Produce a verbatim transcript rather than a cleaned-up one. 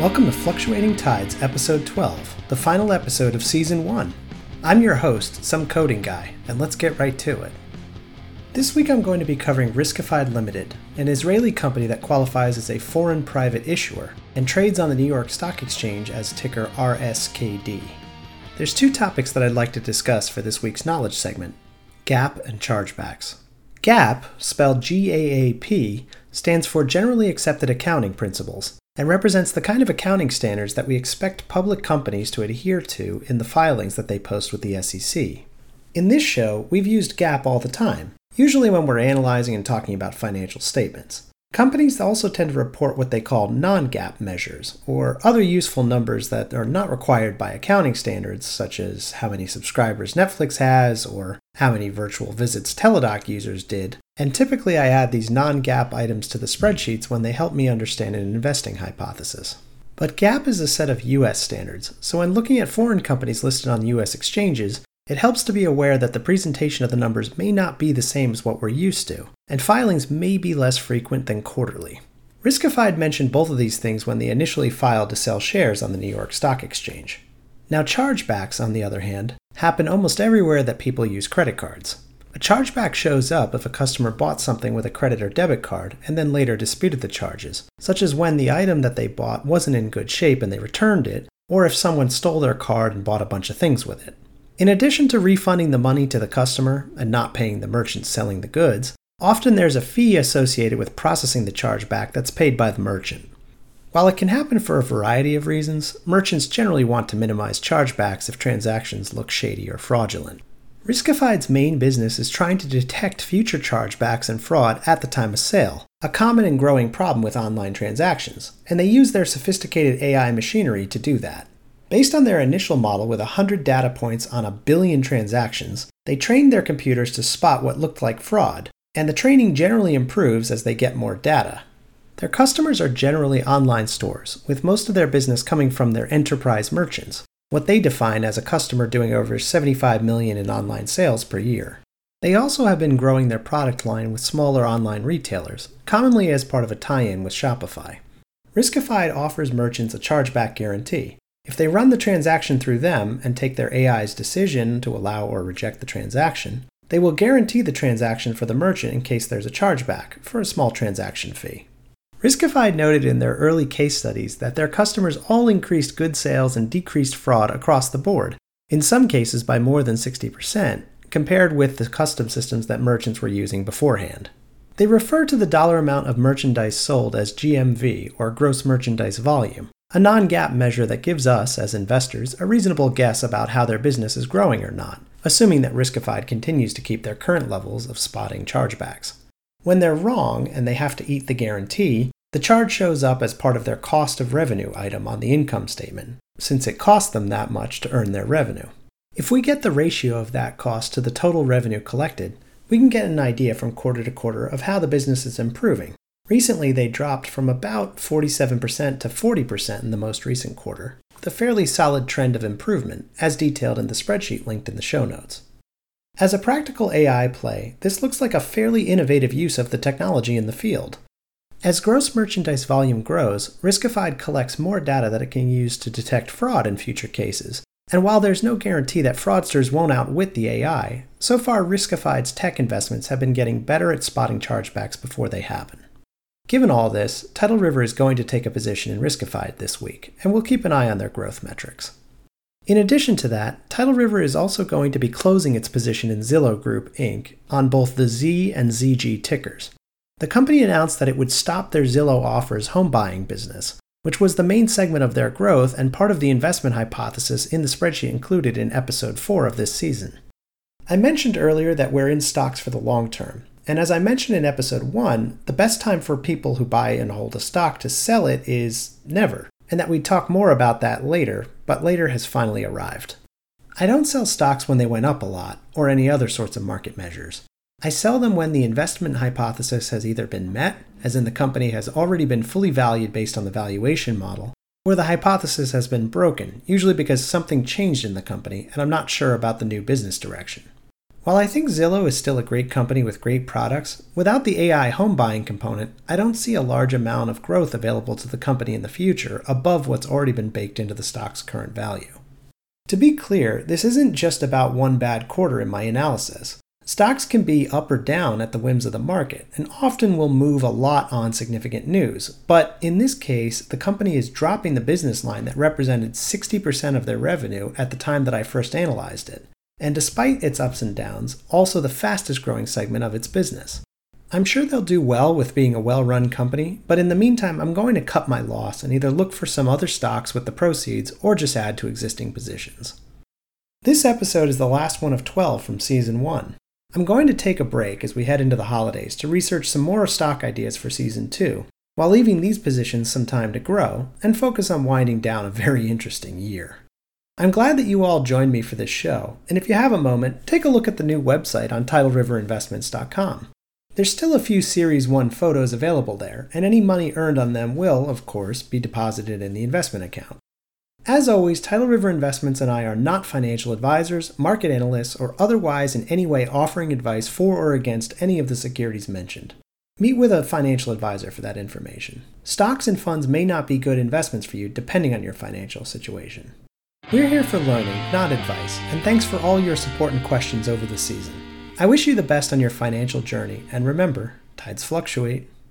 Welcome to Fluctuating Tides, Episode twelve, the final episode of Season one. I'm your host, Some Coding Guy, and let's get right to it. This week I'm going to be covering Riskified Limited, an Israeli company that qualifies as a foreign private issuer and trades on the New York Stock Exchange as ticker R S K D. There's two topics that I'd like to discuss for this week's knowledge segment, GAAP and chargebacks. GAAP, spelled G A A P, stands for Generally Accepted Accounting Principles, and represents the kind of accounting standards that we expect public companies to adhere to in the filings that they post with the S E C. In this show, we've used GAAP all the time, usually when we're analyzing and talking about financial statements. Companies also tend to report what they call non-GAAP measures, or other useful numbers that are not required by accounting standards, such as how many subscribers Netflix has, or how many virtual visits Teladoc users did. And typically I add these non-GAAP items to the spreadsheets when they help me understand an investing hypothesis. But GAAP is a set of U S standards, so when looking at foreign companies listed on U S exchanges, it helps to be aware that the presentation of the numbers may not be the same as what we're used to, and filings may be less frequent than quarterly. Riskified mentioned both of these things when they initially filed to sell shares on the New York Stock Exchange. Now chargebacks, on the other hand, happen almost everywhere that people use credit cards. A chargeback shows up if a customer bought something with a credit or debit card and then later disputed the charges, such as when the item that they bought wasn't in good shape and they returned it, or if someone stole their card and bought a bunch of things with it. In addition to refunding the money to the customer and not paying the merchant selling the goods, often there's a fee associated with processing the chargeback that's paid by the merchant. While it can happen for a variety of reasons, merchants generally want to minimize chargebacks if transactions look shady or fraudulent. Riskified's main business is trying to detect future chargebacks and fraud at the time of sale, a common and growing problem with online transactions, and they use their sophisticated A I machinery to do that. Based on their initial model with one hundred data points on a billion transactions, they trained their computers to spot what looked like fraud, and the training generally improves as they get more data. Their customers are generally online stores, with most of their business coming from their enterprise merchants, what they define as a customer doing over seventy-five million dollars in online sales per year. They also have been growing their product line with smaller online retailers, commonly as part of a tie-in with Shopify. Riskified offers merchants a chargeback guarantee. If they run the transaction through them and take their A I's decision to allow or reject the transaction, they will guarantee the transaction for the merchant in case there's a chargeback, for a small transaction fee. Riskified noted in their early case studies that their customers all increased good sales and decreased fraud across the board, in some cases by more than sixty percent, compared with the custom systems that merchants were using beforehand. They refer to the dollar amount of merchandise sold as G M V, or gross merchandise volume, a non-GAAP measure that gives us, as investors, a reasonable guess about how their business is growing or not, assuming that Riskified continues to keep their current levels of spotting chargebacks. When they're wrong and they have to eat the guarantee, the charge shows up as part of their cost of revenue item on the income statement, since it costs them that much to earn their revenue. If we get the ratio of that cost to the total revenue collected, we can get an idea from quarter to quarter of how the business is improving. Recently, they dropped from about forty-seven percent to forty percent in the most recent quarter, with a fairly solid trend of improvement, as detailed in the spreadsheet linked in the show notes. As a practical A I play, this looks like a fairly innovative use of the technology in the field. As gross merchandise volume grows, Riskified collects more data that it can use to detect fraud in future cases, and while there's no guarantee that fraudsters won't outwit the A I, so far Riskified's tech investments have been getting better at spotting chargebacks before they happen. Given all this, Tidal River is going to take a position in Riskified this week, and we'll keep an eye on their growth metrics. In addition to that, Tidal River is also going to be closing its position in Zillow Group, Incorporated on both the Z and Z G tickers. The company announced that it would stop their Zillow Offers home buying business, which was the main segment of their growth and part of the investment hypothesis in the spreadsheet included in Episode four of this season. I mentioned earlier that we're in stocks for the long term, and as I mentioned in Episode one, the best time for people who buy and hold a stock to sell it is never, and that we talk more about that later, but later has finally arrived. I don't sell stocks when they went up a lot, or any other sorts of market measures. I sell them when the investment hypothesis has either been met, as in the company has already been fully valued based on the valuation model, or the hypothesis has been broken, usually because something changed in the company and I'm not sure about the new business direction. While I think Zillow is still a great company with great products, without the A I home buying component, I don't see a large amount of growth available to the company in the future above what's already been baked into the stock's current value. To be clear, this isn't just about one bad quarter in my analysis. Stocks can be up or down at the whims of the market, and often will move a lot on significant news, but in this case, the company is dropping the business line that represented sixty percent of their revenue at the time that I first analyzed it, and despite its ups and downs, also the fastest growing segment of its business. I'm sure they'll do well with being a well-run company, but in the meantime, I'm going to cut my loss and either look for some other stocks with the proceeds or just add to existing positions. This episode is the last one of twelve from Season one. I'm going to take a break as we head into the holidays to research some more stock ideas for Season two, while leaving these positions some time to grow and focus on winding down a very interesting year. I'm glad that you all joined me for this show, and if you have a moment, take a look at the new website on Tidal River Investments dot com. There's still a few Series one photos available there, and any money earned on them will, of course, be deposited in the investment account. As always, Tidal River Investments and I are not financial advisors, market analysts, or otherwise in any way offering advice for or against any of the securities mentioned. Meet with a financial advisor for that information. Stocks and funds may not be good investments for you depending on your financial situation. We're here for learning, not advice, and thanks for all your support and questions over the season. I wish you the best on your financial journey, and remember, tides fluctuate.